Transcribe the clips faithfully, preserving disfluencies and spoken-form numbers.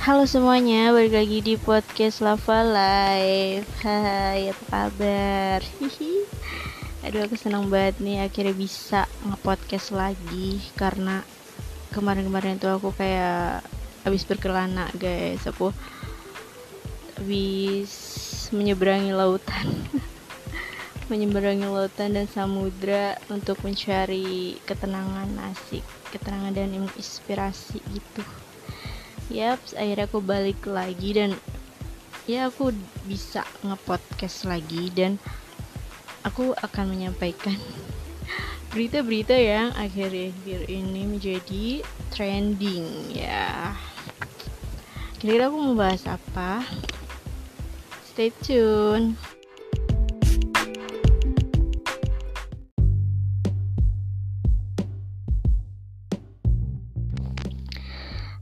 Halo semuanya, balik lagi di podcast Lava Life. Hai, apa kabar? Hihi. Aduh, aku senang banget nih akhirnya bisa nge-podcast lagi. Karena kemarin-kemarin tuh aku kayak habis berkelana, guys. Aku habis menyeberangi lautan menyeberangi lautan dan samudra untuk mencari ketenangan, asik, ketenangan dan inspirasi gitu. Yaps, akhirnya aku balik lagi dan ya aku bisa nge-podcast lagi dan aku akan menyampaikan berita-berita yang akhir-akhir ini menjadi trending ya. Kira-kira aku mau bahas apa? Stay tune.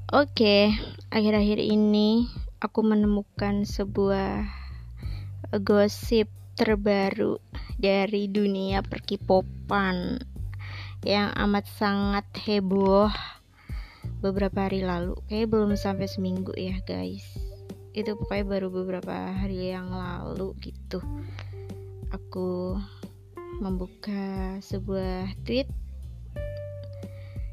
Oke, okay, akhir-akhir ini aku menemukan sebuah gosip terbaru dari dunia perkipopan yang amat sangat heboh beberapa hari lalu. Kayaknya belum sampai seminggu ya guys, itu pokoknya baru beberapa hari yang lalu gitu. Aku membuka sebuah tweet,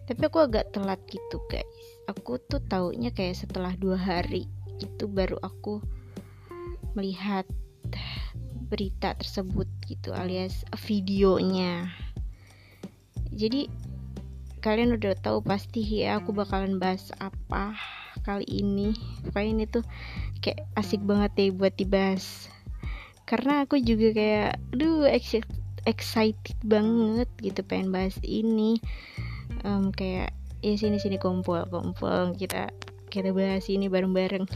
tapi aku agak telat gitu guys. Aku tuh taunya kayak setelah dua hari gitu baru aku melihat berita tersebut gitu, alias videonya. Jadi kalian udah tahu pasti ya aku bakalan bahas apa kali ini. Pokoknya ini tuh kayak asik banget deh buat dibahas, karena aku juga kayak aduh excited banget gitu pengen bahas ini. Um, kayak ya sini-sini kumpul-kumpul kita kita bahas ini bareng-bareng.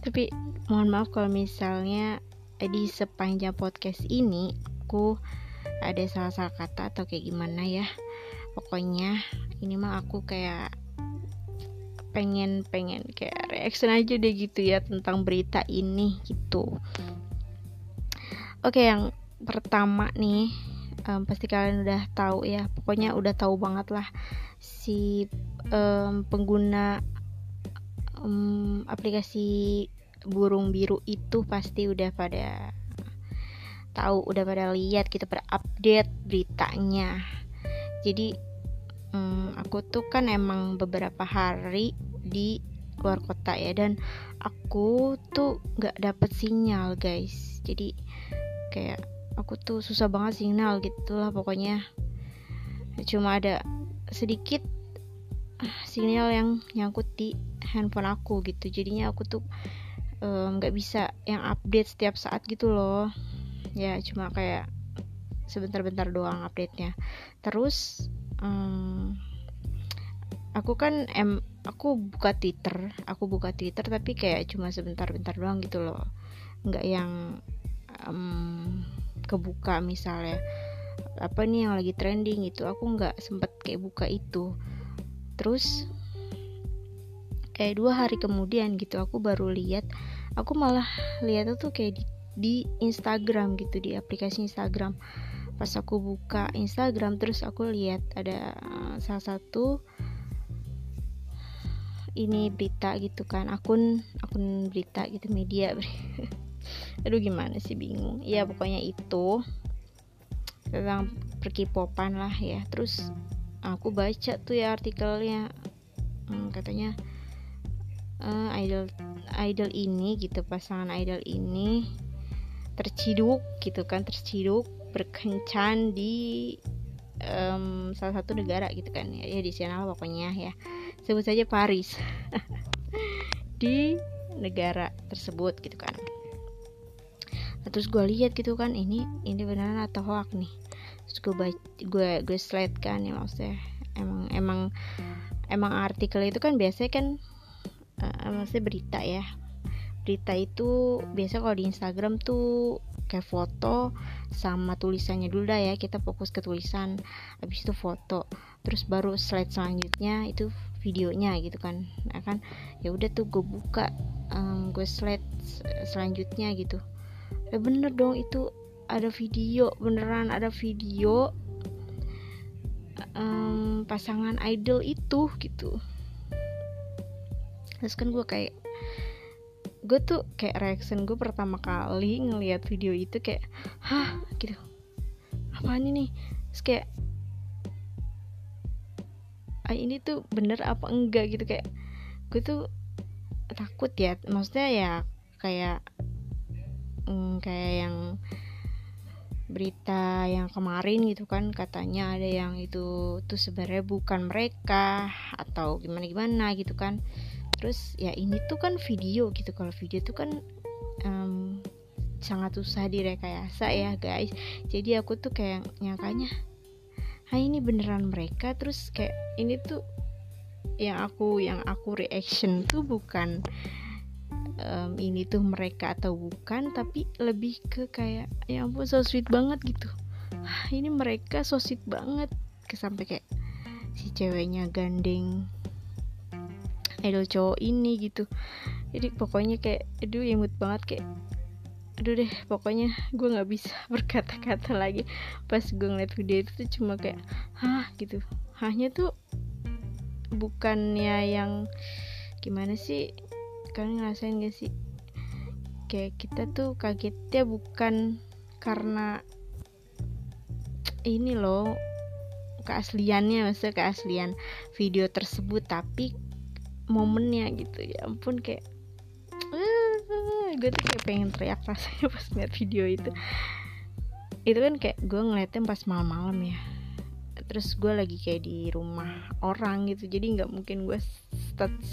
Tapi mohon maaf kalau misalnya di sepanjang podcast ini aku ada salah-salah kata atau kayak gimana ya. Pokoknya ini mah aku kayak pengen-pengen kayak reaction aja deh gitu ya tentang berita ini gitu. Oke, yang pertama nih um, pasti kalian udah tahu ya. Pokoknya udah tahu banget lah si um, pengguna um, aplikasi burung biru itu pasti udah pada tahu, udah pada lihat gitu, pada update beritanya. Jadi um, aku tuh kan emang beberapa hari di luar kota ya, dan aku tuh nggak dapet sinyal guys. Jadi kayak aku tuh susah banget sinyal gitulah pokoknya. Cuma ada sedikit sinyal yang nyangkut di handphone aku gitu, jadinya aku tuh nggak um, bisa yang update setiap saat gitu loh ya, cuma kayak sebentar-bentar doang update-nya. Terus um, aku kan em aku buka Twitter aku buka Twitter tapi kayak cuma sebentar-bentar doang gitu loh, nggak yang um, kebuka misalnya apa nih yang lagi trending gitu, aku nggak sempet kayak buka itu. Terus kayak dua hari kemudian gitu aku baru lihat, aku malah lihat tuh kayak di, di Instagram gitu, di aplikasi Instagram. Pas aku buka Instagram terus aku lihat ada salah satu ini berita gitu kan, akun akun berita gitu, media. Aduh gimana sih, bingung ya pokoknya itu tentang perkipopan lah ya. Terus aku baca tuh ya artikelnya, hmm, katanya uh, idol idol ini gitu, pasangan idol ini terciduk gitu kan, terciduk berkencan di um, salah satu negara gitu kan ya, ya di sana pokoknya ya, sebut saja Paris. Di negara tersebut gitu kan. Terus gue lihat gitu kan, ini ini beneran atau hoax nih. Terus gue gue gue slide kan ya, maksudnya emang emang emang artikel itu kan biasanya kan uh, maksudnya berita ya, berita itu biasa kalau di Instagram tuh kayak foto sama tulisannya dulu dah ya, kita fokus ke tulisan, habis itu foto, terus baru slide selanjutnya itu videonya gitu kan. Nah kan ya udah tuh gue buka um, gue slide selanjutnya gitu. Ya bener dong, itu ada video, beneran ada video um, pasangan idol itu gitu. Terus kan gue kayak, gue tuh kayak reaction gue pertama kali ngelihat video itu kayak hah gitu, apaan ini? Terus kayak ah, ini tuh bener apa enggak gitu, kayak gue tuh takut ya, maksudnya ya kayak mm, kayak yang berita yang kemarin gitu kan, katanya ada yang itu tuh sebenarnya bukan mereka atau gimana-gimana gitu kan. Terus ya ini tuh kan video gitu, kalau video tuh kan um, sangat susah direkayasa ya guys. Jadi aku tuh kayak nyangkanya, ah ini beneran mereka. Terus kayak ini tuh yang aku yang aku reaction tuh bukan um, ini tuh mereka atau bukan, tapi lebih ke kayak ya ampun so sweet banget gitu. Ah ini mereka so sweet banget, sampai kayak si ceweknya gandeng idol cowok ini gitu. Jadi pokoknya kayak aduh imut banget, kayak aduh deh pokoknya gue nggak bisa berkata-kata lagi pas gue ngeliat video itu tuh. Cuma kayak hah gitu, hahnya tuh bukannya yang gimana sih, kalian ngerasain gak sih kayak kita tuh kagetnya bukan karena ini loh keasliannya, maksudnya keaslian video tersebut, tapi momennya gitu. Ya ampun kayak uh, gue tuh kayak pengen teriak rasanya pas ngeliat video itu. Itu kan kayak gue ngeliatnya pas malam-malam ya, terus gue lagi kayak di rumah orang gitu, jadi gak mungkin gue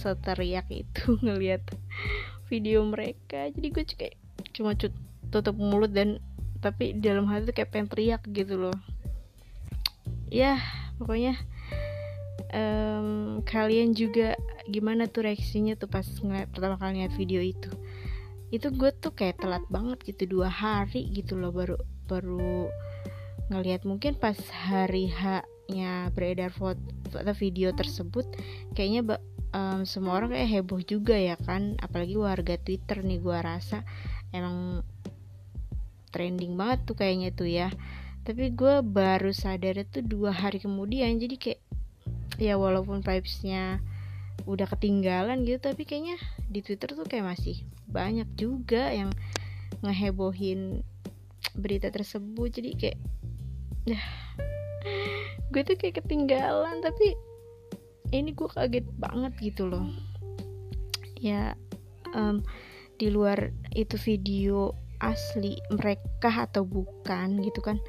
seteriak itu ngeliat video mereka. Jadi gue kayak cuma tutup mulut, dan tapi dalam hati tuh kayak pengen teriak gitu loh. Ya pokoknya Um, kalian juga gimana tuh reaksinya tuh pas ngeliat pertama kali ngeliat video itu? Itu gue tuh kayak telat banget gitu, dua hari gitu loh baru baru ngeliat. Mungkin pas hari H-nya beredar foto atau video tersebut, kayaknya um, semua orang kayak heboh juga ya kan, apalagi warga Twitter nih, gue rasa emang trending banget tuh kayaknya tuh ya. Tapi gue baru sadar tuh dua hari kemudian, jadi kayak ya walaupun vibes-nya udah ketinggalan gitu, tapi kayaknya di Twitter tuh kayak masih banyak juga yang ngehebohin berita tersebut. Jadi kayak ya, gue tuh kayak ketinggalan, tapi ini gue kaget banget gitu loh. Ya um, di luar itu video asli mereka atau bukan gitu kan,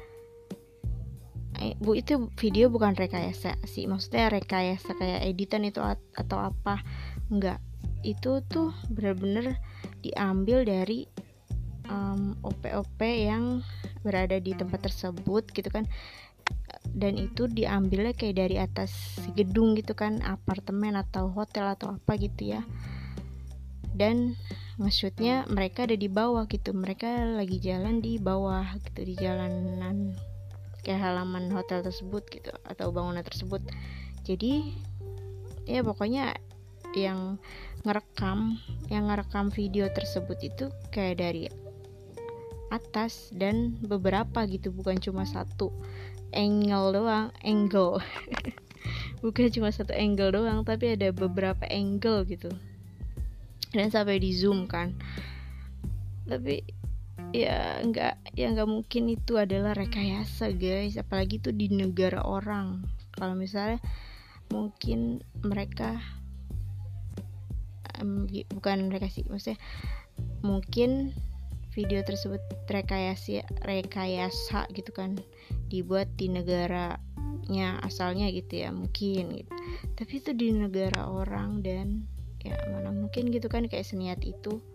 Bu itu video bukan rekayasa sih, maksudnya rekayasa kayak editan itu atau apa enggak. Itu tuh benar-benar diambil dari um, O P O P yang berada di tempat tersebut gitu kan. Dan itu diambilnya kayak dari atas gedung gitu kan, apartemen atau hotel atau apa gitu ya. Dan maksudnya mereka ada di bawah gitu, mereka lagi jalan di bawah gitu, di jalanan kayak halaman hotel tersebut gitu atau bangunan tersebut. Jadi ya pokoknya yang ngerekam yang ngerekam video tersebut itu kayak dari atas, dan beberapa gitu, bukan cuma satu angle doang angle bukan cuma satu angle doang, tapi ada beberapa angle gitu, dan sampai di zoom kan. Tapi ya enggak, ya enggak mungkin itu adalah rekayasa guys, apalagi itu di negara orang. Kalau misalnya mungkin mereka um, bukan mereka sih, maksudnya mungkin video tersebut rekayasa rekayasa gitu kan, dibuat di negaranya asalnya gitu ya mungkin gitu. Tapi itu di negara orang, dan ya mana mungkin gitu kan kayak seniat itu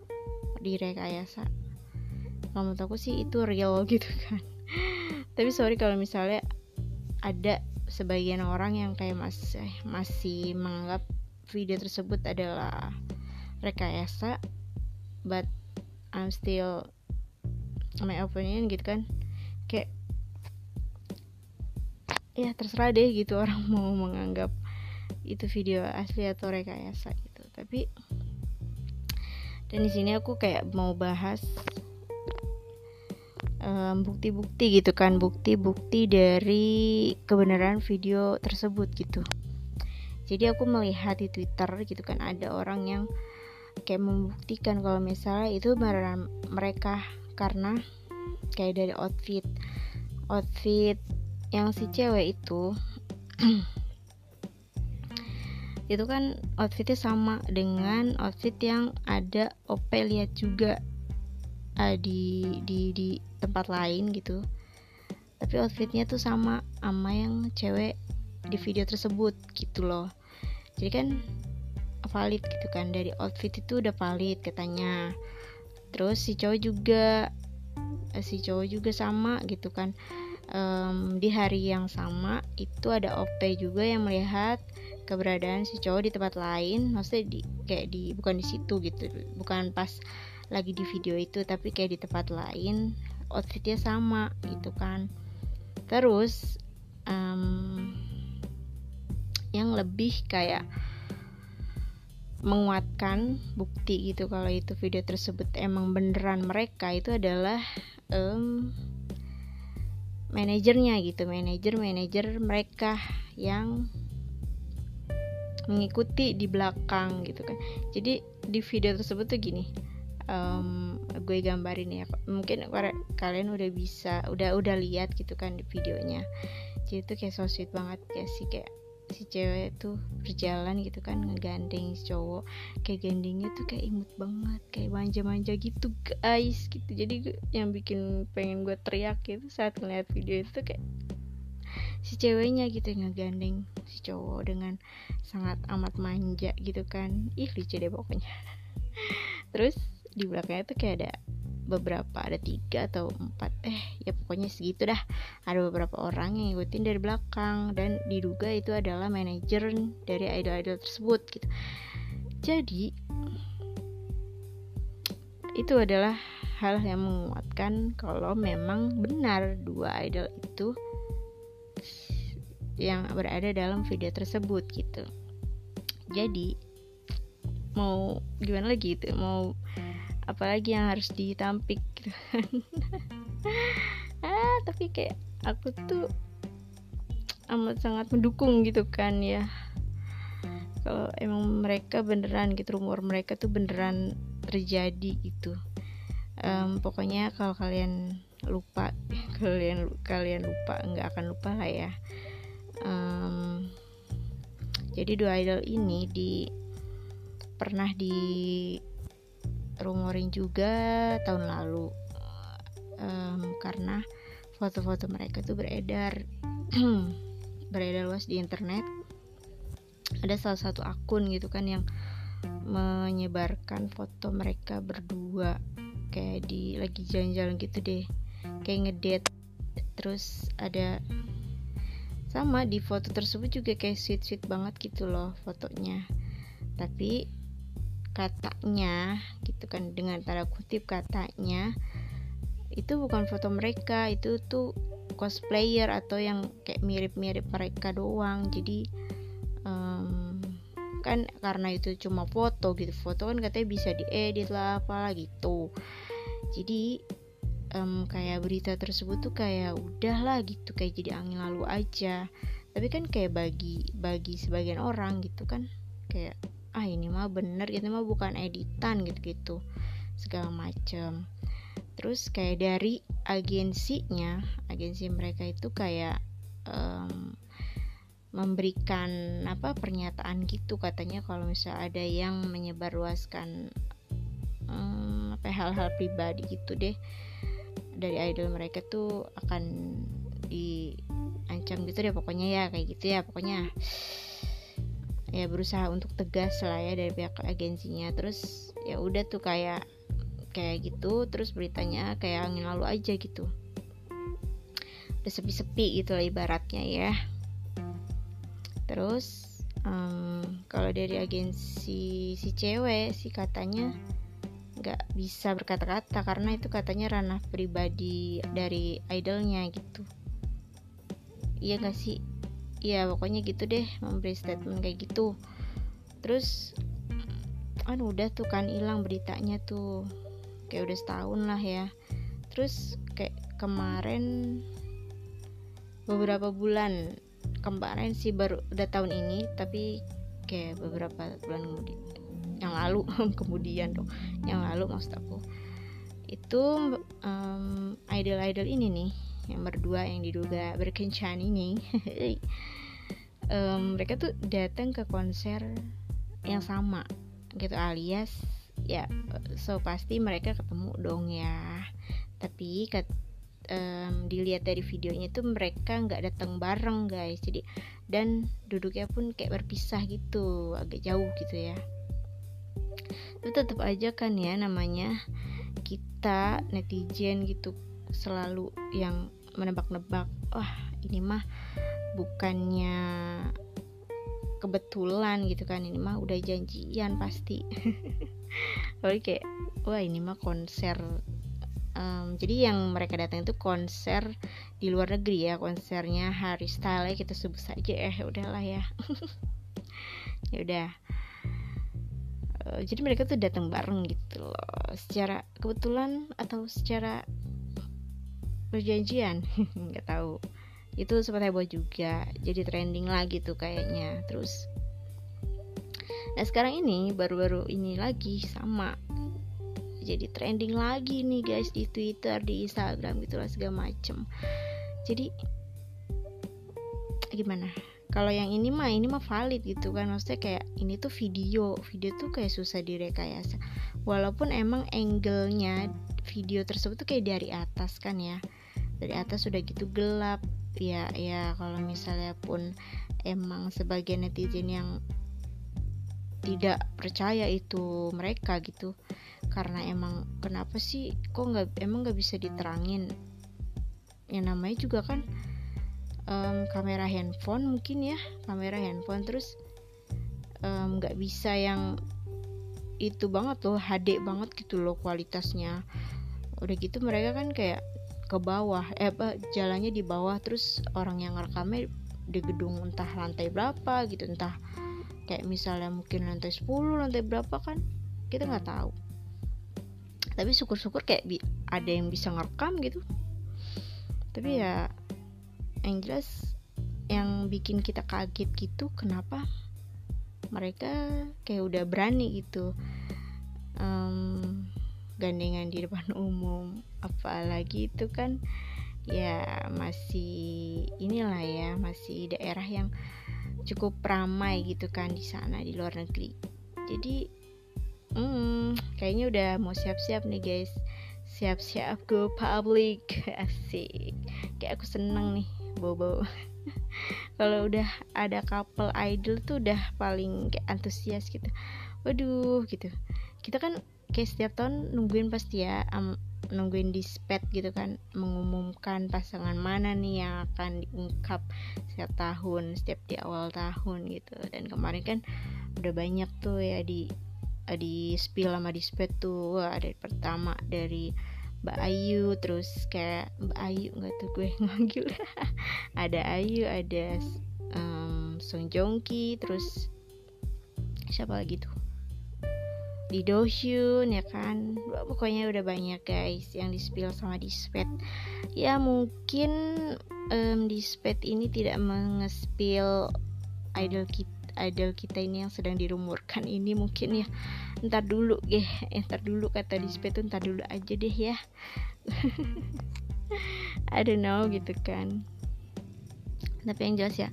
direkayasa. Kalau menurut aku sih itu real gitu kan. Tapi sorry kalau misalnya ada sebagian orang yang kayak masih masih menganggap video tersebut adalah rekayasa, but I'm still my opinion gitu kan. Kayak ya terserah deh gitu orang mau menganggap itu video asli atau rekayasa gitu. Tapi dan di sini aku kayak mau bahas Um, bukti-bukti gitu kan, bukti-bukti dari kebenaran video tersebut gitu. Jadi aku melihat di Twitter gitu kan, ada orang yang kayak membuktikan kalau misalnya itu mereka karena kayak dari outfit outfit yang si cewek itu itu kan outfitnya sama dengan outfit yang ada O P lihat juga uh, di di di tempat lain gitu, tapi outfitnya tuh sama sama yang cewek di video tersebut gitu loh. Jadi kan valid gitu kan, dari outfit itu udah valid katanya. Terus si cowok juga si cowok juga sama gitu kan, um, di hari yang sama itu ada O P juga yang melihat keberadaan si cowok di tempat lain, maksudnya di, kayak di bukan di situ gitu, bukan pas lagi di video itu, tapi kayak di tempat lain, outfitnya sama gitu kan. Terus um, yang lebih kayak menguatkan bukti gitu kalau itu video tersebut emang beneran mereka itu adalah um, manajernya gitu, manajer manajer mereka yang mengikuti di belakang gitu kan. Jadi di video tersebut tuh gini, um, gue gambarin ya, mungkin kalian udah bisa udah udah lihat gitu kan di videonya. Jadi tuh kayak so sweet banget ya sih, kayak si cewek tuh berjalan gitu kan ngegandeng si cowok, kayak gandengnya tuh kayak imut banget, kayak manja-manja gitu guys gitu. Jadi yang bikin pengen gue teriak gitu saat ngeliat video itu tuh kayak si ceweknya gitu ngegandeng si cowok dengan sangat amat manja gitu kan. Ih lucu deh pokoknya. Terus di belakangnya tuh kayak ada beberapa, ada tiga atau empat eh ya pokoknya segitu dah, ada beberapa orang yang ngikutin dari belakang dan diduga itu adalah manajer dari idol-idol tersebut gitu. Jadi itu adalah hal yang menguatkan kalau memang benar dua idol itu yang berada dalam video tersebut gitu. Jadi mau gimana lagi itu, mau apalagi yang harus ditampik gitu kan. ah, tapi kayak aku tuh amat sangat mendukung gitu kan ya, kalau emang mereka beneran gitu, rumor mereka tuh beneran terjadi gitu. Um, pokoknya kalau kalian lupa kalian kalian lupa nggak akan lupa lah ya. Um, jadi dua idol ini di pernah di rumorin juga tahun lalu, um, karena foto-foto mereka tuh beredar beredar luas di internet. Ada salah satu akun gitu kan yang menyebarkan foto mereka berdua kayak di lagi jalan-jalan gitu deh, kayak ngedate. Terus ada sama di foto tersebut juga kayak sweet-sweet banget gitu loh fotonya, tapi katanya gitu kan, dengan tanda kutip katanya itu bukan foto mereka, itu tuh cosplayer atau yang kayak mirip-mirip mereka doang. Jadi um, kan karena itu cuma foto gitu, foto kan katanya bisa diedit lah apalah gitu. Jadi um, kayak berita tersebut tuh kayak udahlah gitu, kayak jadi angin lalu aja. Tapi kan kayak bagi bagi sebagian orang gitu kan, kayak ah ini mah bener, ini mah bukan editan gitu-gitu segala macem. Terus kayak dari agensinya, agensi mereka itu kayak um, memberikan apa pernyataan gitu, katanya kalau misalnya ada yang menyebarluaskan um, apa hal-hal pribadi gitu deh dari idol mereka tuh akan diancam gitu deh pokoknya ya, kayak gitu ya pokoknya. Ya berusaha untuk tegas lah ya dari pihak agensinya. Terus ya udah tuh kayak kayak gitu, terus beritanya kayak angin lalu aja gitu, udah sepi-sepi gitu lah ibaratnya ya. Terus um, kalau dari agensi si cewek sih katanya nggak bisa berkata-kata karena itu katanya ranah pribadi dari idolnya gitu. Iya nggak sih? Ya pokoknya gitu deh, memberi statement kayak gitu. Terus kan udah tuh kan hilang beritanya tuh, kayak udah setahun lah ya. Terus kayak kemarin beberapa bulan kemarin sih, baru udah tahun ini, tapi kayak beberapa bulan kemudian yang lalu kemudian dong yang lalu maksud aku itu um, idol-idol ini nih yang berdua yang diduga berkencan ini um, mereka tuh datang ke konser yang sama gitu, alias ya so pasti mereka ketemu dong ya. Tapi ket, um, dilihat dari videonya tuh mereka nggak datang bareng guys, jadi dan duduknya pun kayak berpisah gitu, agak jauh gitu ya. Tapi tetap aja kan ya, namanya kita netizen gitu, selalu yang menebak-nebak, wah ini mah bukannya kebetulan gitu kan, ini mah udah janjian pasti. Lalu kayak wah ini mah konser, um, jadi yang mereka datang itu konser di luar negeri ya, konsernya Harry Styles, kita sebut saja eh udahlah ya. Ya udah, uh, jadi mereka tuh datang bareng gitu loh, secara kebetulan atau secara perjanjian nggak tahu. Itu sempat heboh juga, jadi trending lagi tuh kayaknya. Terus nah sekarang ini baru-baru ini lagi sama, jadi trending lagi nih guys di Twitter, di Instagram gitulah segala macem. Jadi gimana kalau yang ini mah ini mah valid gitu kan, maksudnya kayak ini tuh video video tuh kayak susah direkayasa, walaupun emang angle-nya video tersebut tuh kayak dari atas kan ya, dari atas sudah gitu gelap ya. Ya kalau misalnya pun emang sebagian netizen yang tidak percaya itu mereka gitu, karena emang kenapa sih kok nggak emang nggak bisa diterangin ya, namanya juga kan um, kamera handphone mungkin ya, kamera handphone terus nggak um, bisa yang itu banget loh, H D banget gitu loh kualitasnya. Udah gitu mereka kan kayak ke bawah, eh apa, jalannya di bawah, terus orang yang ngerekamnya di gedung entah lantai berapa gitu, entah kayak misalnya mungkin lantai sepuluh, lantai berapa kan kita nggak tahu. Tapi syukur-syukur kayak bi- ada yang bisa ngerekam gitu. Tapi ya yang jelas yang bikin kita kaget gitu, kenapa mereka kayak udah berani gitu um, gandengan di depan umum, apalagi itu kan ya masih inilah ya, masih daerah yang cukup ramai gitu kan di sana, di luar negeri. Jadi hmm, kayaknya udah mau siap-siap nih guys, siap-siap go public, asik. Kayak aku seneng nih bobo. Kalau udah ada couple idol tuh udah paling kayak antusias gitu, waduh gitu. Kita kan kayak setiap tahun nungguin pasti ya, um, nungguin dispet gitu kan, mengumumkan pasangan mana nih yang akan diungkap setiap tahun, setiap di awal tahun gitu. Dan kemarin kan udah banyak tuh ya di di spill sama dispet tuh. Wah, ada pertama dari Mbak Ayu, terus kayak Mbak Ayu nggak tuh gue manggil. Ada Ayu, ada um, Song Joong Ki, terus siapa lagi tuh? Lee Do Hyun ya kan. Pokoknya udah banyak guys yang di-spill sama dispet. Ya mungkin um, dispet ini tidak menge-spill idol kita, idol kita ini yang sedang dirumurkan ini mungkin ya. Ntar dulu geh, ntar dulu kata dispet tuh, ntar dulu aja deh ya. I don't know gitu kan. Tapi yang jelas ya,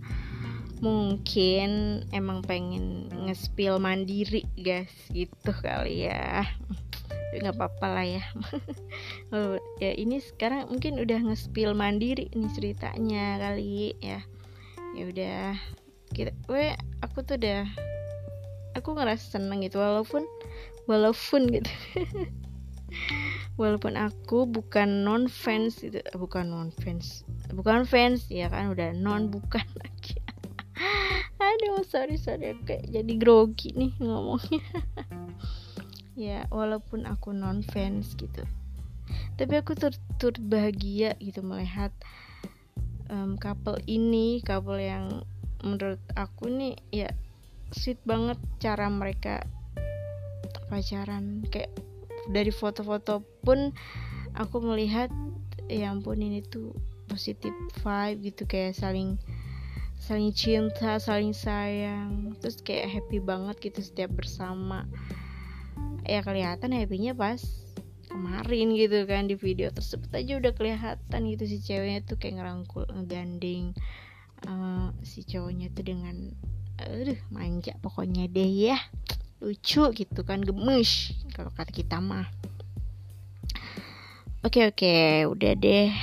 mungkin emang pengen nge-spill mandiri guys gitu kali ya. Nggak apa-apa lah ya. Oh, ya ini sekarang mungkin udah nge-spill mandiri nih ceritanya kali ya. Ya udah, kita, we aku tuh udah, aku ngerasa seneng gitu walaupun walaupun gitu. Walaupun aku bukan non fans gitu, bukan non fans, bukan fans ya kan, udah non bukan lagi. Aduh, sorry sorry kayak jadi grogi nih ngomongnya. Ya walaupun aku non fans gitu, tapi aku turut bahagia gitu melihat um, couple ini, couple yang menurut aku nih ya sweet banget cara mereka pacaran. Kayak dari foto-foto pun aku melihat ya ampun ini tuh positif vibe gitu, kayak saling saling cinta, saling sayang, terus kayak happy banget gitu setiap bersama. Ya kelihatan happy-nya pas kemarin gitu kan, di video tersebut aja udah kelihatan gitu si ceweknya tuh kayak ngerangkul, ngegandeng uh, si cowoknya tuh dengan aduh manja pokoknya deh ya, lucu gitu kan, gemes kalau kata kita mah. Oke oke, udah deh,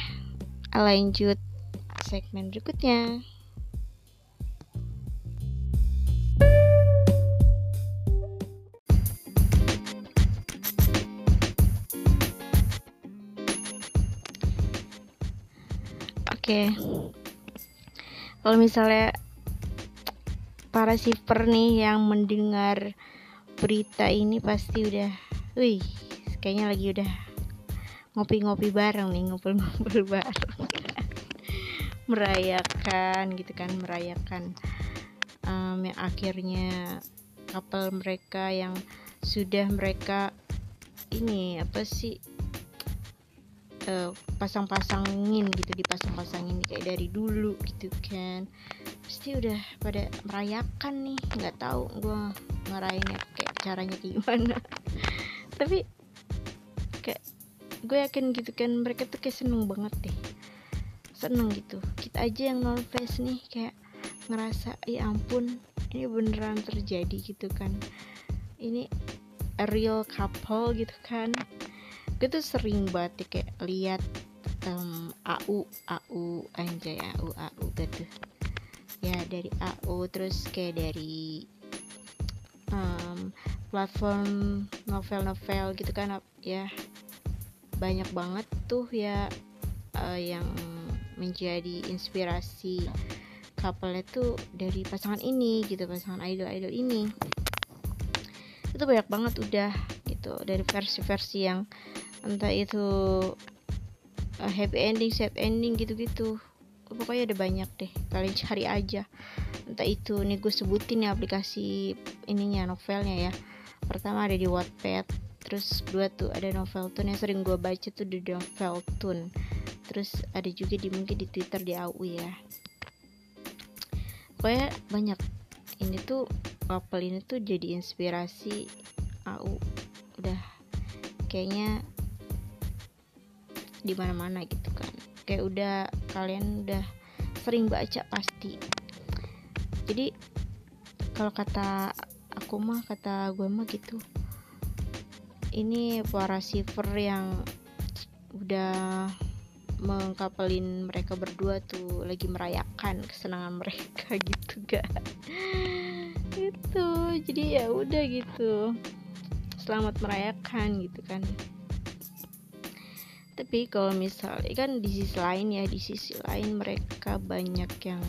lanjut segmen berikutnya. Oke, kalau misalnya para shipper nih yang mendengar berita ini pasti udah, wih, kayaknya lagi udah ngopi-ngopi bareng nih, ngumpul-ngumpul bareng, merayakan gitu kan, merayakan um, yang akhirnya couple mereka yang sudah mereka ini apa sih? pasang-pasangin gitu, dipasang-pasangin kayak dari dulu gitu kan, pasti udah pada merayakan nih. Nggak tahu gue ngerayainnya kayak caranya gimana, tapi kayak gue yakin gitu kan mereka tuh kayak seneng banget deh, seneng gitu. Kita aja yang non face nih kayak ngerasa ya ampun ini beneran terjadi gitu kan, ini a real couple gitu kan. Gue tuh sering banget ya, kayak lihat um, A U A U anjay A U A U gitu ya, dari A U terus kayak dari um, platform novel-novel gitu kan ya, banyak banget tuh ya uh, yang menjadi inspirasi couple-nya tuh dari pasangan ini gitu, pasangan idol-idol ini. Itu banyak banget udah gitu, dari versi-versi yang entah itu uh, happy ending, sad ending gitu-gitu. Pokoknya ada banyak deh, kalian cari aja. Entah itu, nih gue sebutin ya aplikasi ininya, novelnya ya. Pertama ada di Wattpad, terus dua tuh ada Noveltoon yang sering gue baca tuh di Noveltoon. Terus ada juga di mungkin di Twitter, di A U ya. Pokoknya banyak. Ini tuh couple ini tuh jadi inspirasi A U udah kayaknya di mana-mana gitu kan, kayak udah kalian udah sering baca pasti. Jadi kalau kata aku mah, kata gue mah gitu, ini para shipper yang udah mengkapelin mereka berdua tuh lagi merayakan kesenangan mereka gitu kan. Itu jadi ya udah gitu, selamat merayakan gitu kan. Tapi kalau misalnya kan di sisi lain ya, di sisi lain mereka banyak yang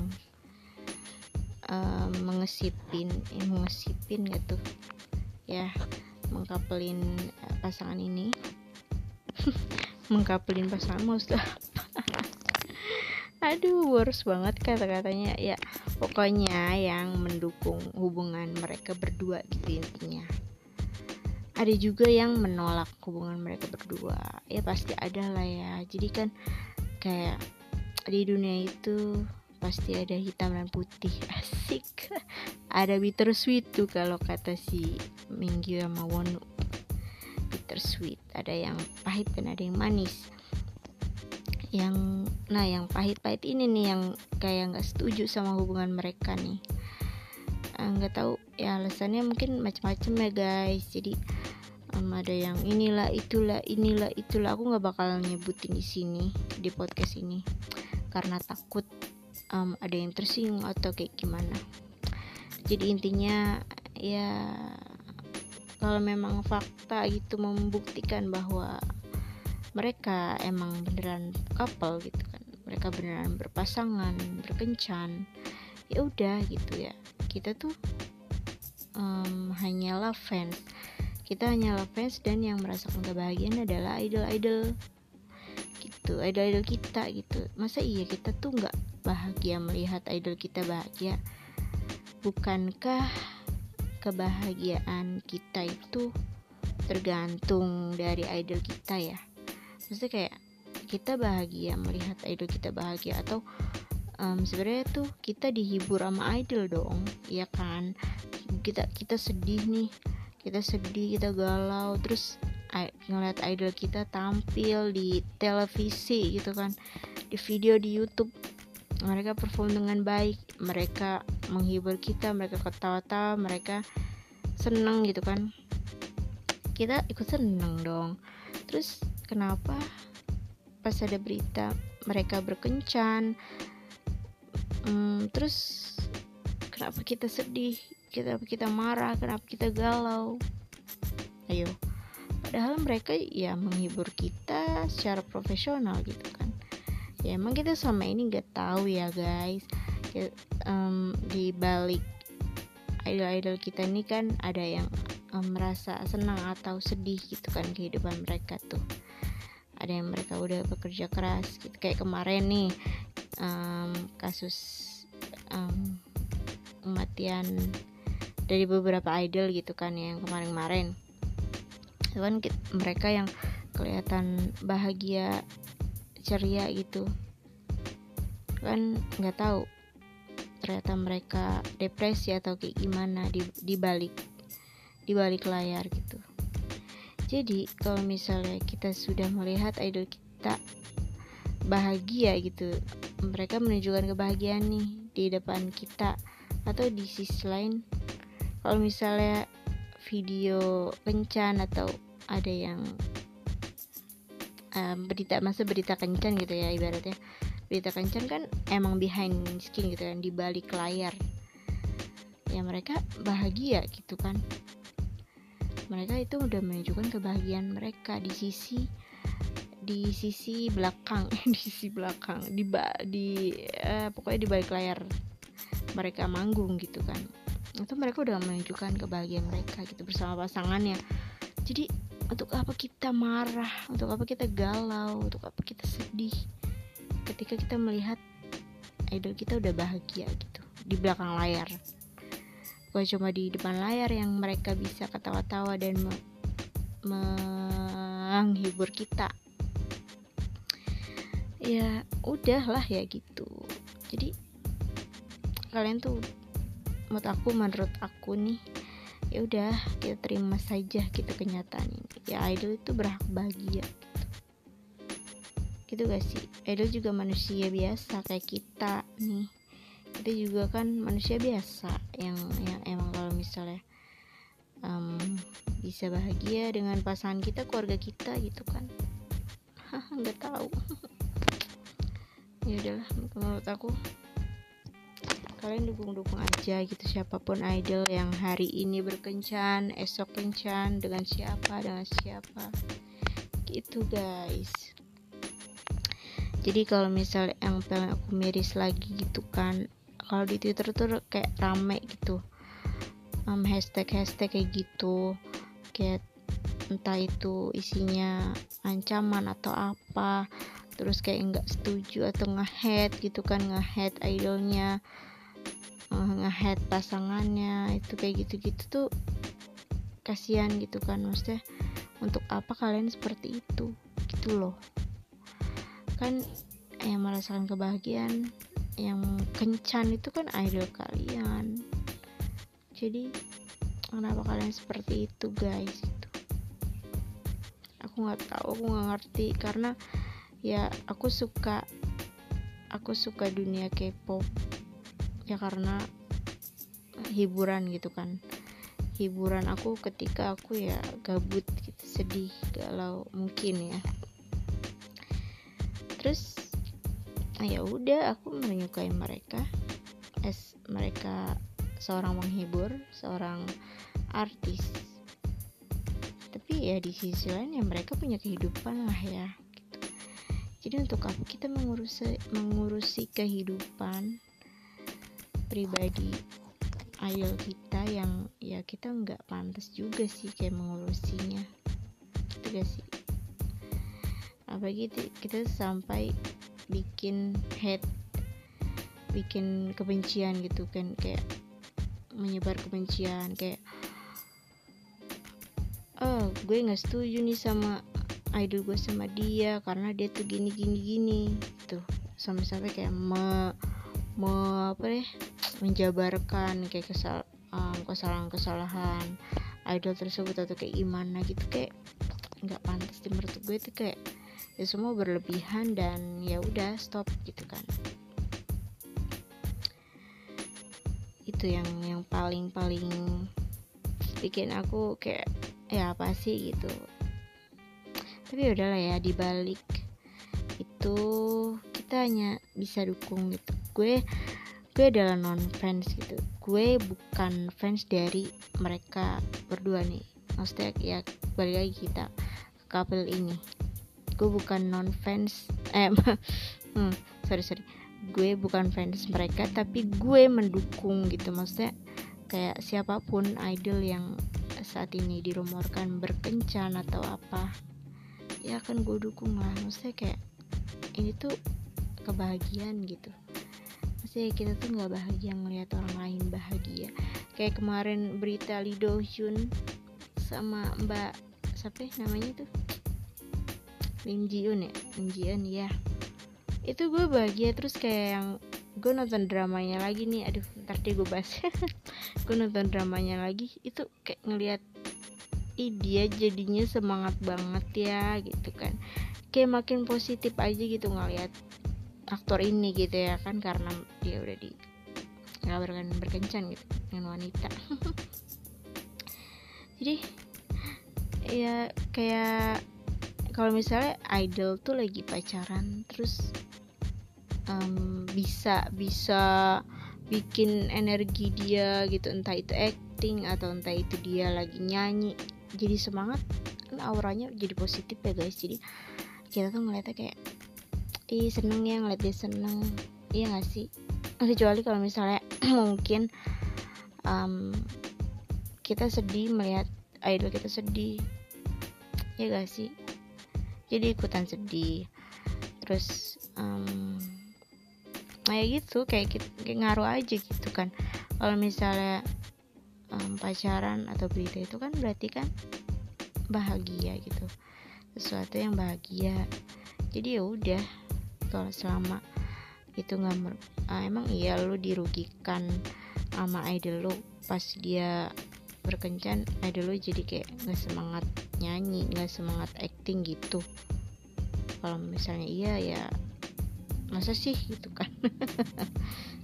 uh, mengesipin, eh, mengesipin gitu ya, mengkapelin uh, pasangan ini, mengkapelin pasangan maksudnya. Aduh, worst banget kata-katanya ya. Pokoknya yang mendukung hubungan mereka berdua gitu intinya. Ada juga yang menolak hubungan mereka berdua, ya pasti ada lah ya. Jadi kan kayak di dunia itu pasti ada hitam dan putih, asik, ada bittersweet tuh kalau kata si Mingyu sama Wonu, bittersweet, ada yang pahit dan ada yang manis. Yang nah yang pahit-pahit ini nih yang kayak nggak setuju sama hubungan mereka nih, nggak tahu ya alasannya mungkin macam-macam ya guys. Jadi um, ada yang inilah itulah inilah itulah, aku nggak bakal nyebutin di sini di podcast ini karena takut um, ada yang tersinggung atau kayak gimana. Jadi intinya ya kalau memang fakta gitu membuktikan bahwa mereka emang beneran couple gitu kan, mereka beneran berpasangan, berkencan, ya udah gitu ya. Kita tuh um, hanyalah fans, kita hanyalah fans, dan yang merasakan kebahagiaan adalah idol-idol gitu, idol-idol kita gitu. Masa iya kita tuh nggak bahagia melihat idol kita bahagia? Bukankah kebahagiaan kita itu tergantung dari idol kita ya? Maksudnya kayak kita bahagia melihat idol kita bahagia atau um, sebenarnya tuh kita dihibur sama idol dong, ya kan? Kita kita sedih nih, kita sedih, kita galau, terus I- ngeliat idol kita tampil di televisi gitu kan, di video di YouTube, mereka perform dengan baik, mereka menghibur kita, mereka ketawa-tawa, mereka seneng gitu kan, kita ikut seneng dong. Terus kenapa pas ada berita mereka berkencan, hmm, terus kenapa kita sedih, kenapa kita marah, kenapa kita galau? Ayo, padahal mereka ya menghibur kita secara profesional gitu kan. Ya emang kita selama ini nggak tahu ya guys, ya, um, di balik idol-idol kita ini kan ada yang um, merasa senang atau sedih gitu kan kehidupan mereka tuh. Ada yang mereka udah bekerja keras gitu. Kayak kemarin nih um, kasus um, kematian dari beberapa idol gitu kan yang kemarin-kemarin. Itu kan mereka yang kelihatan bahagia, ceria gitu kan, nggak tahu ternyata mereka depresi atau kayak gimana di di balik di balik layar gitu. Jadi kalau misalnya kita sudah melihat idol kita bahagia gitu, mereka menunjukkan kebahagiaan nih di depan kita, atau di sisi lain kalau misalnya video kencan atau ada yang um, berita masa berita kencan gitu ya, ibaratnya berita kencan kan emang behind skin gitu kan, di balik layar ya mereka bahagia gitu kan, mereka itu udah menunjukkan kebahagiaan mereka di sisi di sisi belakang di sisi belakang di di eh, pokoknya di balik layar mereka manggung gitu kan, itu mereka udah menunjukkan kebahagiaan mereka gitu bersama pasangannya. Jadi untuk apa kita marah, untuk apa kita galau, untuk apa kita sedih ketika kita melihat idol kita udah bahagia gitu di belakang layar. Bukan cuma di depan layar yang mereka bisa ketawa-tawa dan me- menghibur kita. Ya udahlah ya gitu. Jadi kalian tuh, menurut aku menurut aku nih, ya udah kita terima saja gitu kenyataan ini. Ya idol itu berhak bahagia. Gitu gak sih? Idol juga manusia biasa kayak kita nih. Kita juga kan manusia biasa yang yang emang kalau misalnya um, bisa bahagia dengan pasangan kita, keluarga kita gitu kan. Hah, nggak tahu. Ya udahlah, menurut aku kalian dukung-dukung aja gitu siapapun idol yang hari ini berkencan, esok kencan dengan siapa, dengan siapa. Gitu guys. Jadi kalau misalnya yang pengen aku miris lagi gitu kan, kalau di Twitter tuh kayak rame gitu um, hashtag-hashtag kayak gitu, kayak entah itu isinya ancaman atau apa, terus kayak nggak setuju atau nge-hate gitu kan, nge-hate idolnya, nge-hate pasangannya, itu kayak gitu-gitu tuh kasihan gitu kan, maksudnya untuk apa kalian seperti itu gitu loh. Kan yang merasakan kebahagiaan yang kencan itu kan idol kalian, jadi kenapa kalian seperti itu guys? Itu aku nggak tahu, aku nggak ngerti, karena ya aku suka aku suka dunia K-pop ya karena hiburan gitu kan, hiburan aku ketika aku ya gabut gitu, sedih, galau mungkin ya. Terus ya udah, aku menyukai mereka as mereka seorang penghibur, seorang artis, tapi ya di sisi lain ya mereka punya kehidupan lah ya gitu. Jadi untuk apa kita mengurusi mengurusi kehidupan pribadi idol kita yang ya kita nggak pantas juga sih kayak mengurusinya gitu gak sih? Apalagi kita sampai bikin hate, bikin kebencian gitu kan, kayak menyebar kebencian kayak oh gue nggak setuju nih sama idol gue, sama dia karena dia tuh gini gini gini tuh, sampai-sampai kayak me- me, apa deh, menjabarkan kayak kesal, um, kesalahan-kesalahan idol tersebut atau kayak gimana gitu, kayak nggak pantas di menurut gue. Itu kayak ya semua berlebihan dan ya udah stop gitu kan. Itu yang yang paling-paling bikin aku kayak ya apa sih gitu. Tapi udahlah ya, dibalik itu kita hanya bisa dukung gitu. Gue gue adalah non fans gitu. Gue bukan fans dari mereka berdua nih. Maksudnya ya balik lagi kita ke couple ini. Gue bukan non fans eh hmm, sorry sorry. Gue bukan fans mereka, tapi gue mendukung gitu. Maksudnya kayak siapapun idol yang saat ini dirumorkan berkencan atau apa, ya kan gue dukung lah. Maksudnya kayak ini tuh kebahagiaan gitu. Maksudnya kita tuh gak bahagia ngelihat orang lain bahagia. Kayak kemarin berita Lee Do Hyun sama mbak, siapa namanya tuh, Lim Ji Eun ya Lim Ji Eun ya, itu gue bahagia. Terus kayak yang gue nonton dramanya lagi nih, aduh ntar deh gue bahas. Gue nonton dramanya lagi, itu kayak ngelihat ih dia jadinya semangat banget ya gitu kan, kayak makin positif aja gitu ngelihat aktor ini gitu ya kan, karena dia udah di dikabarkan berkencan gitu dengan wanita. Jadi ya kayak kalau misalnya idol tuh lagi pacaran terus Um, bisa bisa bikin energi dia gitu, entah itu acting atau entah itu dia lagi nyanyi, jadi semangat kan, auranya jadi positif ya guys. Jadi kita tuh ngeliatnya kayak ih seneng ya ngeliat dia seneng, iya nggak sih? Kecuali kalau misalnya mungkin um, kita sedih melihat idol kita sedih, ya nggak sih? Jadi ikutan sedih terus. Um, kayak gitu, kayak, kayak ngaruh aja gitu kan. Kalau misalnya um, pacaran atau berita itu kan berarti kan bahagia gitu, sesuatu yang bahagia. Jadi ya udah, kalau selama itu nggak mer- ah, emang iya lu dirugikan sama idol lu pas dia berkencan, idol lu jadi kayak nggak semangat nyanyi, nggak semangat acting gitu. Kalau misalnya iya ya masa sih gitu kan.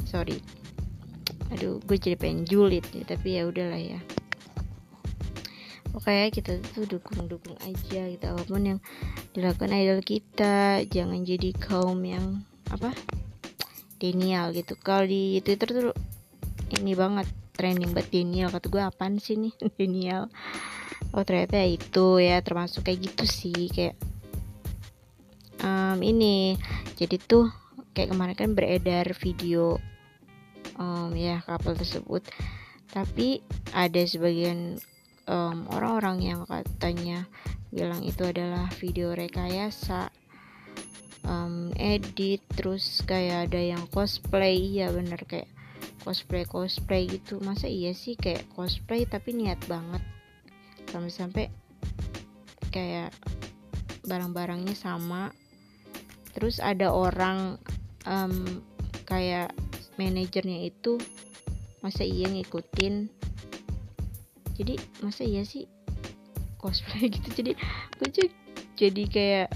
Sorry, aduh gue jadi pengen julid nih, tapi ya udahlah ya. Oke, kita tuh dukung-dukung aja gitu apapun yang dilakukan idol kita, jangan jadi kaum yang apa denial gitu. Kalau di Twitter tuh ini banget trending buat denial, kata gue apaan sih nih denial. Oh ternyata ya itu ya termasuk kayak gitu sih, kayak Um, ini jadi tuh kayak kemarin kan beredar video um, ya couple tersebut, tapi ada sebagian um, orang-orang yang katanya bilang itu adalah video rekayasa, um, edit, terus kayak ada yang cosplay. Iya bener, kayak cosplay cosplay gitu. Masa iya sih kayak cosplay tapi niat banget sampai-sampai kayak barang-barangnya sama. Terus ada orang um, kayak manajernya itu, masa iya ngikutin, jadi masa iya sih cosplay gitu. Jadi gue j- jadi kayak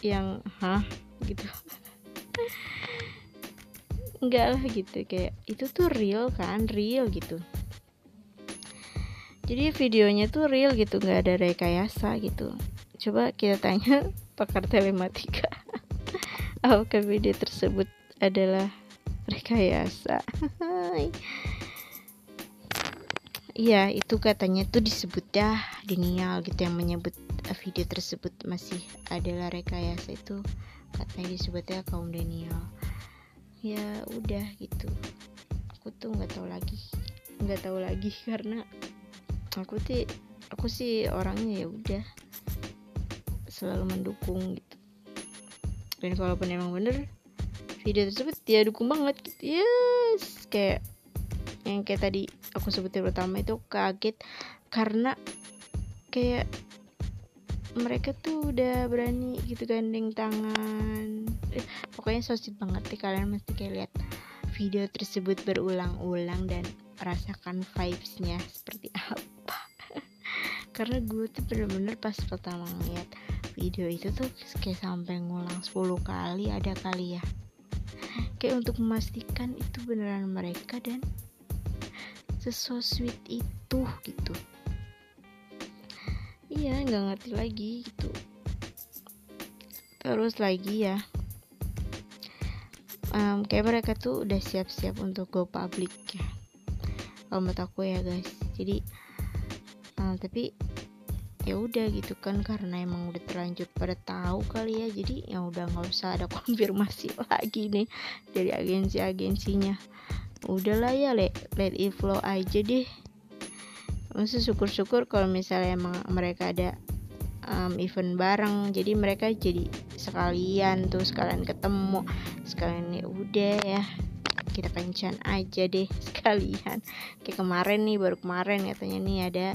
yang hah gitu. Enggak lah gitu, kayak itu tuh real kan, real gitu. Jadi videonya tuh real gitu, nggak ada rekayasa gitu. Coba kita tanya pakar telematika. Apakah video tersebut adalah rekayasa? Iya, itu katanya tuh disebut dah denial gitu, yang menyebut video tersebut masih adalah rekayasa itu katanya disebutnya kaum denial. Ya udah gitu. Aku tuh nggak tahu lagi, nggak tahu lagi karena aku sih aku sih orangnya ya udah selalu mendukung gitu. Dan kalaupun emang bener video tersebut dia dukung banget gitu. Yes, kayak yang kayak tadi aku sebutin pertama itu kaget karena kayak mereka tuh udah berani gitu gandeng tangan. Eh, pokoknya sosit banget deh, kalian mesti kayak lihat video tersebut berulang-ulang dan rasakan vibes-nya seperti apa. Karena gue tuh bener-bener pas pertama ngeliat video itu tuh kayak sampai ngulang sepuluh kali ada kali ya, kayak untuk memastikan itu beneran mereka dan seso sweet itu gitu. Iya, nggak ngerti lagi gitu. Terus lagi ya, um, kayak mereka tuh udah siap-siap untuk go public ya, kalau menurut aku ya guys. Jadi um, tapi ya udah gitu kan, karena emang udah terlanjur pada tahu kali ya, jadi ya udah nggak usah ada konfirmasi lagi nih dari agensi-agensinya. Udahlah ya, let, let it flow aja deh. Maksud syukur-syukur kalau misalnya emang mereka ada um, event bareng, jadi mereka jadi sekalian tuh, sekalian ketemu, sekalian ya udah ya kita kencan aja deh sekalian. Kayak kemarin nih, baru kemarin katanya nih ada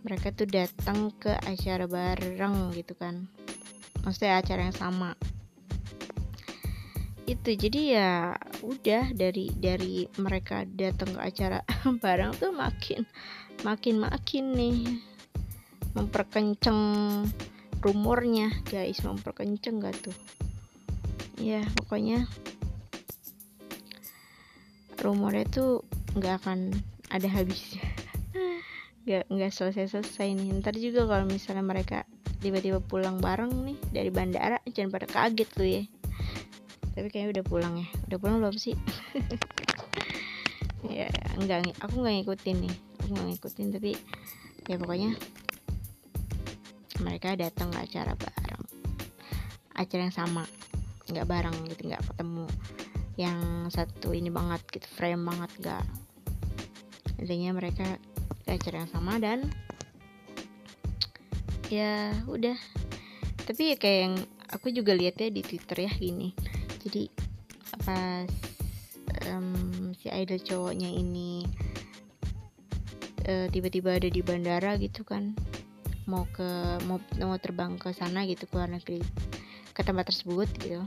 mereka tuh datang ke acara bareng gitu kan, maksudnya acara yang sama itu. Jadi ya udah, dari dari mereka datang ke acara bareng tuh makin makin makin nih memperkenceng rumornya guys, memperkenceng gak tuh ya. Pokoknya rumornya tuh gak akan ada habisnya, nggak nggak selesai-selesai nih. Ntar juga kalau misalnya mereka tiba-tiba pulang bareng nih dari bandara, jangan pada kaget lu ya. Tapi kayaknya udah pulang ya, udah pulang belum sih? Ya nggak, aku nggak ngikutin nih, aku nggak ngikutin. Tapi ya pokoknya mereka datang ke acara bareng, acara yang sama, nggak bareng gitu, nggak ketemu yang satu ini banget gitu, frame banget, nggak. Intinya mereka acara yang sama dan ya udah. Tapi kayak yang aku juga lihatnya di Twitter ya gini, jadi pas um, si idol cowoknya ini uh, tiba-tiba ada di bandara gitu kan, mau ke mau, mau terbang ke sana gitu, ke luar negeri, ke tempat tersebut gitu.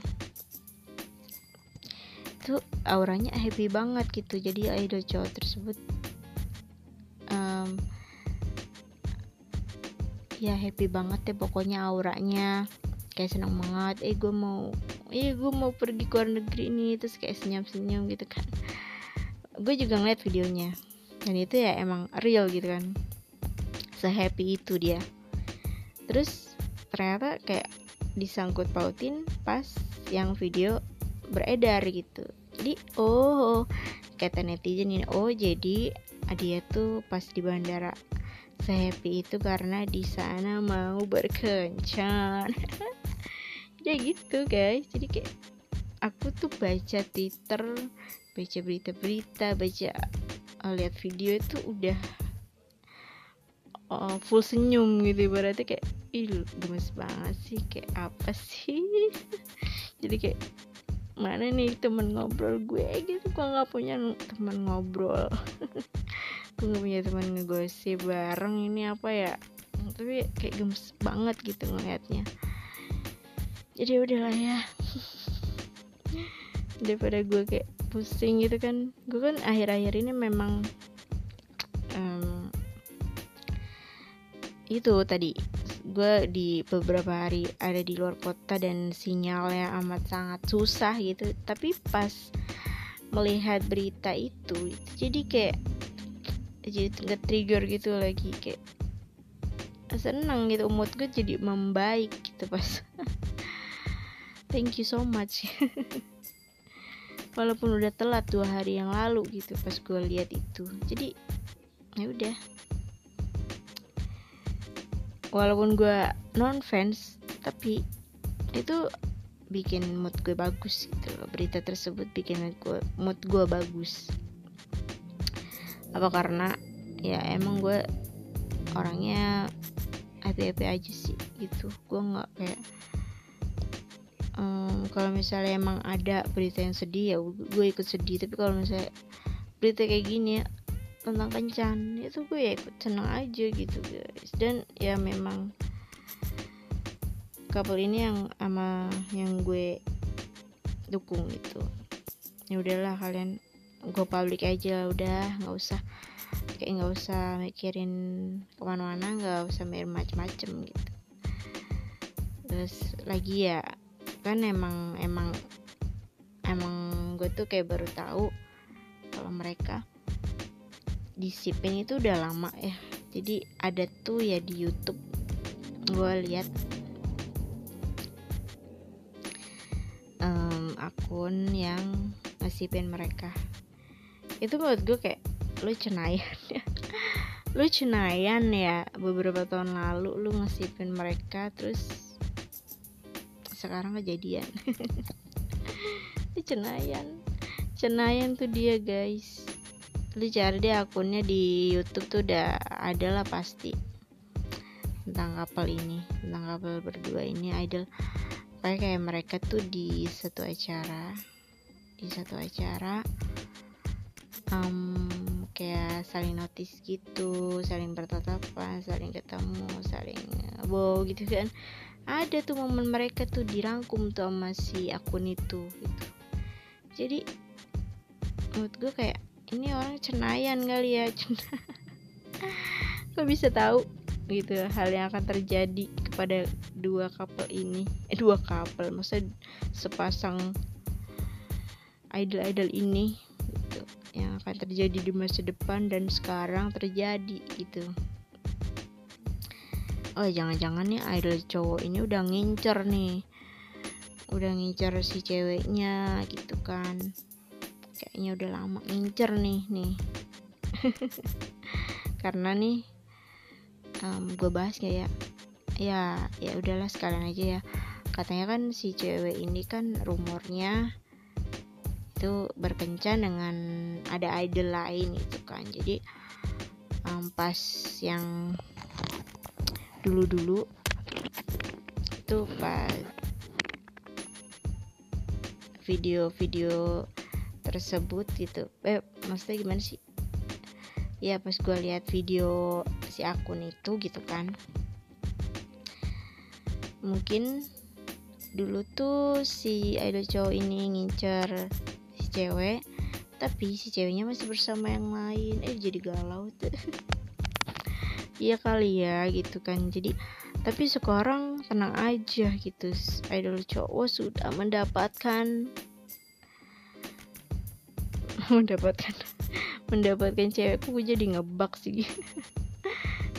Itu auranya happy banget gitu. Jadi idol cowok tersebut Um, ya happy banget ya pokoknya, auranya kayak senang banget. Eh gue mau, eh gue mau pergi ke luar negeri nih, terus kayak senyum-senyum gitu kan. Gue juga ngeliat videonya dan itu ya emang real gitu kan, se-happy itu dia. Terus ternyata kayak disangkut pautin pas yang video beredar gitu. Jadi oh, oh kata netizen ini, oh jadi dia tuh pas di bandara se-happy itu karena di sana mau berkencan. Ya gitu guys. Jadi kayak aku tuh baca Twitter, baca berita-berita, baca uh, lihat video itu udah uh, full senyum gitu. Berarti kayak ih gemes banget sih, kayak apa sih. Jadi kayak mana nih teman ngobrol gue gitu. Gue nggak punya teman ngobrol. Gue nggak punya teman ngegosip bareng, ini apa ya. Tapi kayak gemes banget gitu ngeliatnya. Jadi udahlah ya, daripada gue kayak pusing gitu kan. Gue kan akhir-akhir ini memang um, itu tadi gue di beberapa hari ada di luar kota dan sinyalnya amat sangat susah gitu. Tapi pas melihat berita itu, itu jadi kayak jadi nge-trigger gitu lagi, kayak seneng gitu, mood gue jadi membaik gitu pas. Thank you so much. Walaupun udah telat dua hari yang lalu gitu pas gue lihat itu. Jadi ya udah, walaupun gue non fans tapi itu bikin mood gue bagus gitu loh. Berita tersebut bikin gue, mood gue bagus. Apa karena ya emang gue orangnya happy-happy aja sih gitu. Gue nggak kayak um, kalau misalnya emang ada berita yang sedih ya gue ikut sedih. Tapi kalau misalnya berita kayak gini ya, tentang kencan, itu gue ya ikut seneng aja gitu guys. Dan ya memang couple ini yang sama yang gue dukung gitu, ya udahlah kalian go public aja, udah nggak usah kayak nggak usah mikirin kemana-mana, nggak usah mikir macem-macem gitu. Terus lagi ya kan emang emang emang gue tuh kayak baru tahu kalau mereka disiplin itu udah lama ya. Jadi ada tuh ya di YouTube gue lihat um, akun yang ngasipin mereka. Itu menurut gue kayak lu cenaian ya. Lu cenaian ya, beberapa tahun lalu lu ngasipin mereka terus sekarang kejadian. Lu cenaian. Cenaian tuh dia, guys. Lu cari deh akunnya di YouTube tuh udah ada lah pasti tentang couple ini, tentang couple berdua ini idol. Kayak kayak mereka tuh di satu acara, di satu acara, um, kayak saling notice gitu, saling bertatapan, saling ketemu, saling wow gitu kan. Ada tuh momen mereka tuh dirangkum tuh sama si akun itu gitu. Jadi menurut gue kayak ini orang cenaian kali ya, cena. Kok bisa tahu gitu hal yang akan terjadi kepada dua couple ini, eh, dua couple, maksudnya sepasang idol-idol ini gitu, yang akan terjadi di masa depan dan sekarang terjadi gitu. Oh jangan-jangan nih idol cowok ini udah ngincer nih, udah ngincer si ceweknya gitu kan. Kayaknya udah lama ngincer nih nih. Karena nih um, gue bahas gak ya? Ya ya udahlah sekalian aja ya. Katanya kan si cewek ini kan rumornya itu berkencan dengan ada idol lain itu kan. Jadi um, pas yang dulu-dulu itu pas video-video tersebut gitu, eh maksudnya gimana sih ya, pas gue lihat video si akun itu gitu kan, mungkin dulu tuh si idol cowok ini ngincer si cewek tapi si ceweknya masih bersama yang lain, eh jadi galau tuh. Iya kali ya gitu kan. Jadi tapi sekarang tenang aja gitu, idol cowok sudah mendapatkan mendapatkan mendapatkan cewekku. Gue jadi ngebak sih.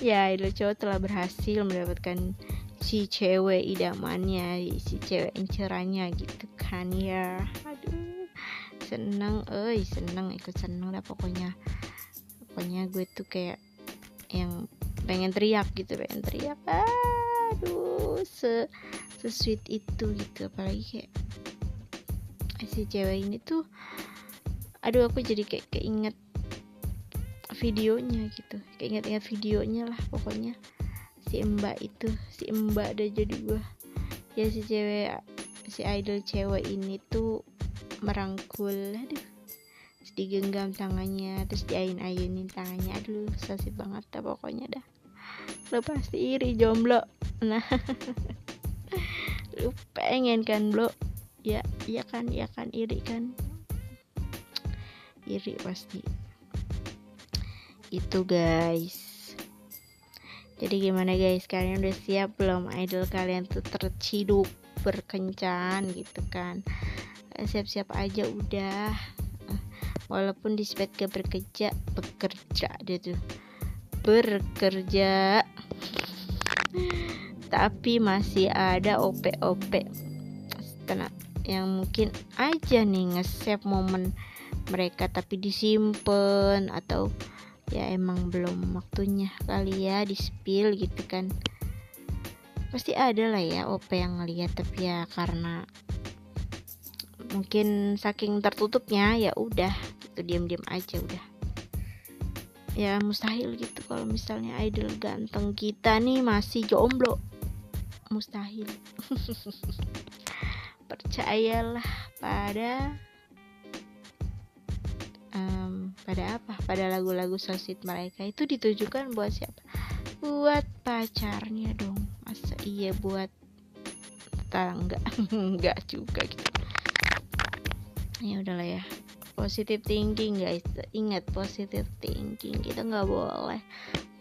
Ya idol cowok telah berhasil mendapatkan si cewek idamannya, si cewek incerannya gitu kan ya. Aduh seneng, eh seneng ikut seneng lah pokoknya. Pokoknya gue tuh kayak yang pengen teriak gitu, pengen teriak. Aduh se sweet itu gitu, apalagi kayak si cewek ini tuh. Aduh aku jadi kayak keinget videonya gitu, keinget-inget videonya lah pokoknya. Si mbak itu, si mbak dah jadi gua. Ya si cewek, si idol cewek ini tuh merangkul, aduh, terus digenggam tangannya, terus diain-ainin tangannya, aduh sasi banget dah pokoknya dah. Lo pasti iri jomblo. Nah, lo pengen kan bro? Ya, ya kan, ya kan iri kan. Iri pasti itu guys. Jadi gimana guys, kalian udah siap belum idol kalian tuh terciduk berkencan gitu kan? Siap-siap aja udah, walaupun di spek gak bekerja bekerja dia tuh bekerja tapi masih ada op-op yang mungkin aja nih nge-save momen mereka tapi disimpen, atau ya emang belum waktunya kali ya di spill gitu kan. Pasti ada lah ya O P yang ngeliat, tapi ya karena mungkin saking tertutupnya ya udah gitu, diam-diam aja udah. Ya mustahil gitu kalau misalnya idol ganteng kita nih masih jomblo, mustahil. Percayalah pada Um, pada apa? Pada lagu-lagu sosit mereka itu ditujukan buat siapa? Buat pacarnya dong. Masa iya buat tetangga? Enggak juga gitu. Ya udahlah ya. positive thinking guys, ingat positive thinking. Kita nggak boleh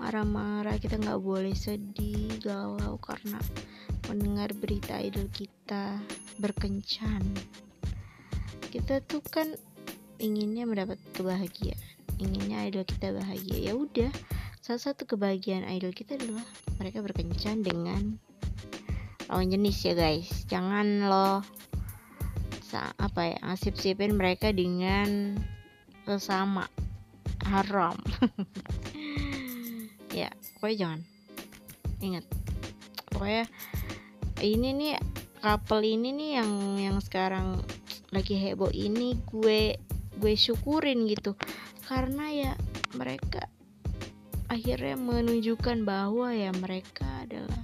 marah-marah, kita nggak boleh sedih, galau karena mendengar berita idol kita berkencan. Kita tuh kan inginnya mendapat kebahagiaan, inginnya idol kita bahagia. Ya udah, salah satu kebahagiaan idol kita adalah mereka berkencan dengan lawan jenis ya guys. Jangan lo apa ya ngasip-sipin mereka dengan sesama, haram. Ya pokoknya jangan, ingat pokoknya ini nih couple ini nih yang yang sekarang lagi heboh ini gue gue syukurin gitu, karena ya mereka akhirnya menunjukkan bahwa ya mereka adalah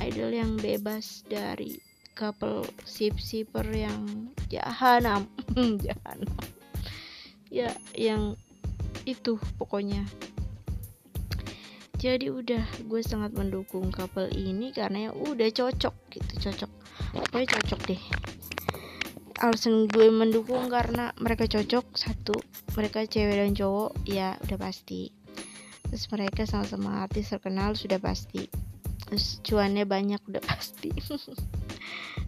idol yang bebas dari couple sip-siper yang jahanam jahanam ya yang itu pokoknya. Jadi udah, gue sangat mendukung couple ini karena ya udah cocok gitu, cocok pokoknya cocok deh. Alasan gue mendukung karena mereka cocok, satu mereka cewek dan cowok ya udah pasti, terus mereka sama-sama artis terkenal sudah pasti, terus cuannya banyak udah pasti.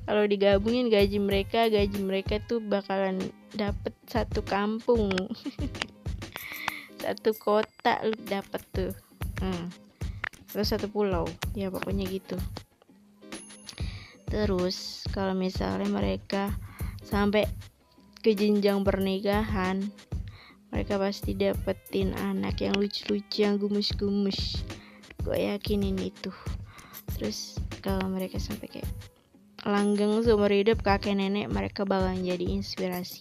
Kalau digabungin gaji mereka, gaji mereka tuh bakalan dapet satu kampung, satu kota lu dapet tuh, hmm. terus satu pulau, ya pokoknya gitu. Terus kalau misalnya mereka sampai ke jenjang pernikahan, mereka pasti dapetin anak yang lucu-lucu, yang gemes-gemes. Gue yakinin itu. Terus kalau mereka sampai kayak langgeng seumur hidup kakek nenek, mereka bakal jadi inspirasi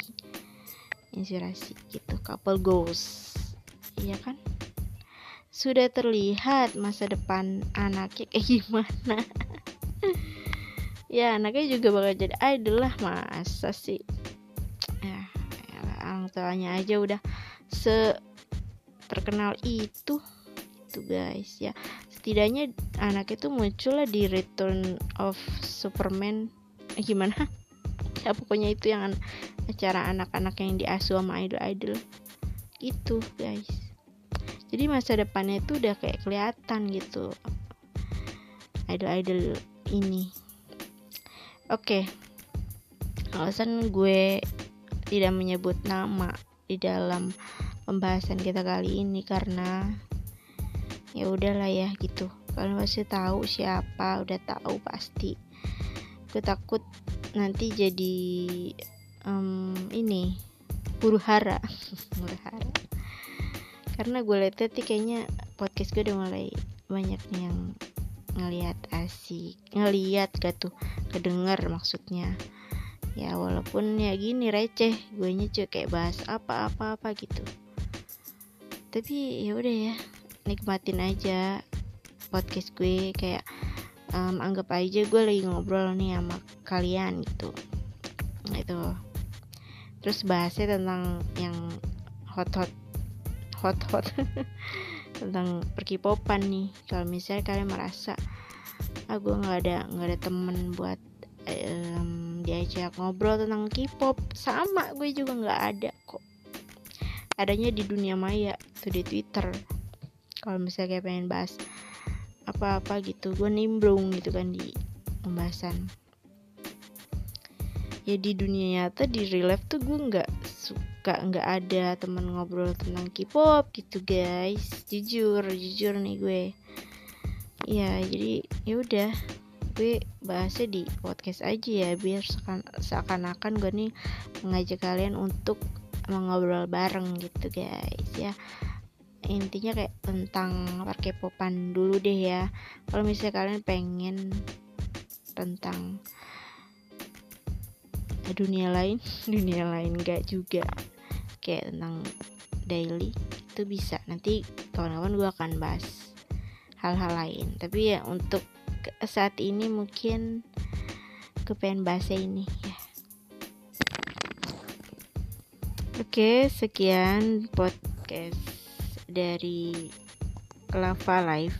inspirasi gitu, couple goals, iya kan? Sudah terlihat masa depan anaknya kayak gimana. Ya anaknya juga bakal jadi idol lah, masa sih ya, ya orang tuanya aja udah se terkenal itu itu guys ya. Setidaknya anaknya tuh muncullah di Return of Superman, eh, gimana? Ya pokoknya itu yang an- acara anak-anak yang diasuh sama idol-idol itu guys. Jadi masa depannya itu udah kayak kelihatan gitu idol-idol ini. Oke, okay. Alasan gue tidak menyebut nama di dalam pembahasan kita kali ini karena ya udahlah ya gitu. Kalian pasti tahu siapa, udah tahu pasti. Gue takut nanti jadi um, ini huru hara, huru hara. Karena gue lihat tadi kayaknya podcast gue udah mulai banyak yang ngelihat asik, ngelihat gak tuh, kedenger maksudnya. Ya walaupun ya gini receh, gue nyuci kayak bahas apa-apa-apa gitu. Tapi ya udah ya, nikmatin aja podcast gue kayak um, anggap aja gue lagi ngobrol nih sama kalian gitu. Itu. Terus bahasnya tentang yang hot-hot hot-hot tentang perkipopan nih. Kalau misalnya kalian merasa ah gue nggak ada nggak ada temen buat um, diajak ngobrol tentang K-pop, sama gue juga nggak ada kok, adanya di dunia maya tuh di Twitter. Kalau misalnya kayak pengen bahas apa-apa gitu, gue nimbrung gitu kan di pembahasan. Ya di dunia nyata, di real life tuh gue nggak suka, nggak ada teman ngobrol tentang K-pop gitu guys. Jujur, jujur nih gue. Ya jadi ya udah, gue bahasnya di podcast aja ya, biar seakan-akan gue nih mengajak kalian untuk mengobrol bareng gitu guys ya. Intinya kayak tentang perkepopan dulu deh ya. Kalau misalnya kalian pengen tentang dunia lain, dunia lain gak juga, kayak tentang daily itu bisa. Nanti kawan-kawan gue akan bahas hal-hal lain. Tapi ya untuk saat ini mungkin gue pengen bahasnya ini ya. Oke, sekian podcast dari Lava Life.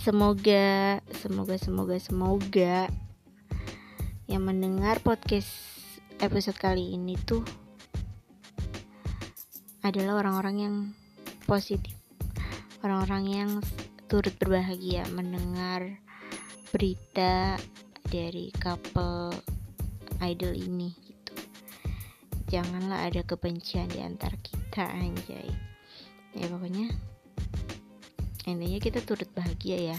Semoga Semoga Semoga Semoga yang mendengar podcast episode kali ini tuh adalah orang-orang yang positif, orang-orang yang turut berbahagia mendengar berita dari couple idol ini gitu. Janganlah ada kebencian di antara kita, anjay. Ya pokoknya intinya kita turut bahagia ya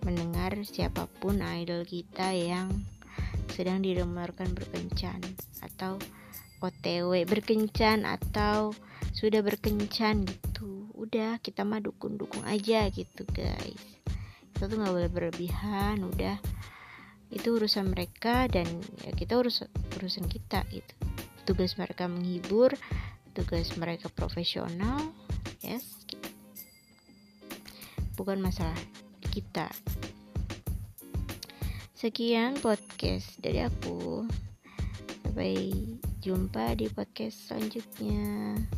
mendengar siapapun idol kita yang sedang dirumorkan berkencan atau O T W berkencan atau sudah berkencan gitu. Udah, kita mah dukung-dukung aja gitu guys. Kita tuh gak boleh berlebihan, udah. Itu urusan mereka dan ya kita urus urusan kita gitu. Tugas mereka menghibur, tugas mereka profesional, yes gitu. Bukan masalah kita. Sekian podcast dari aku. Sampai jumpa di podcast selanjutnya.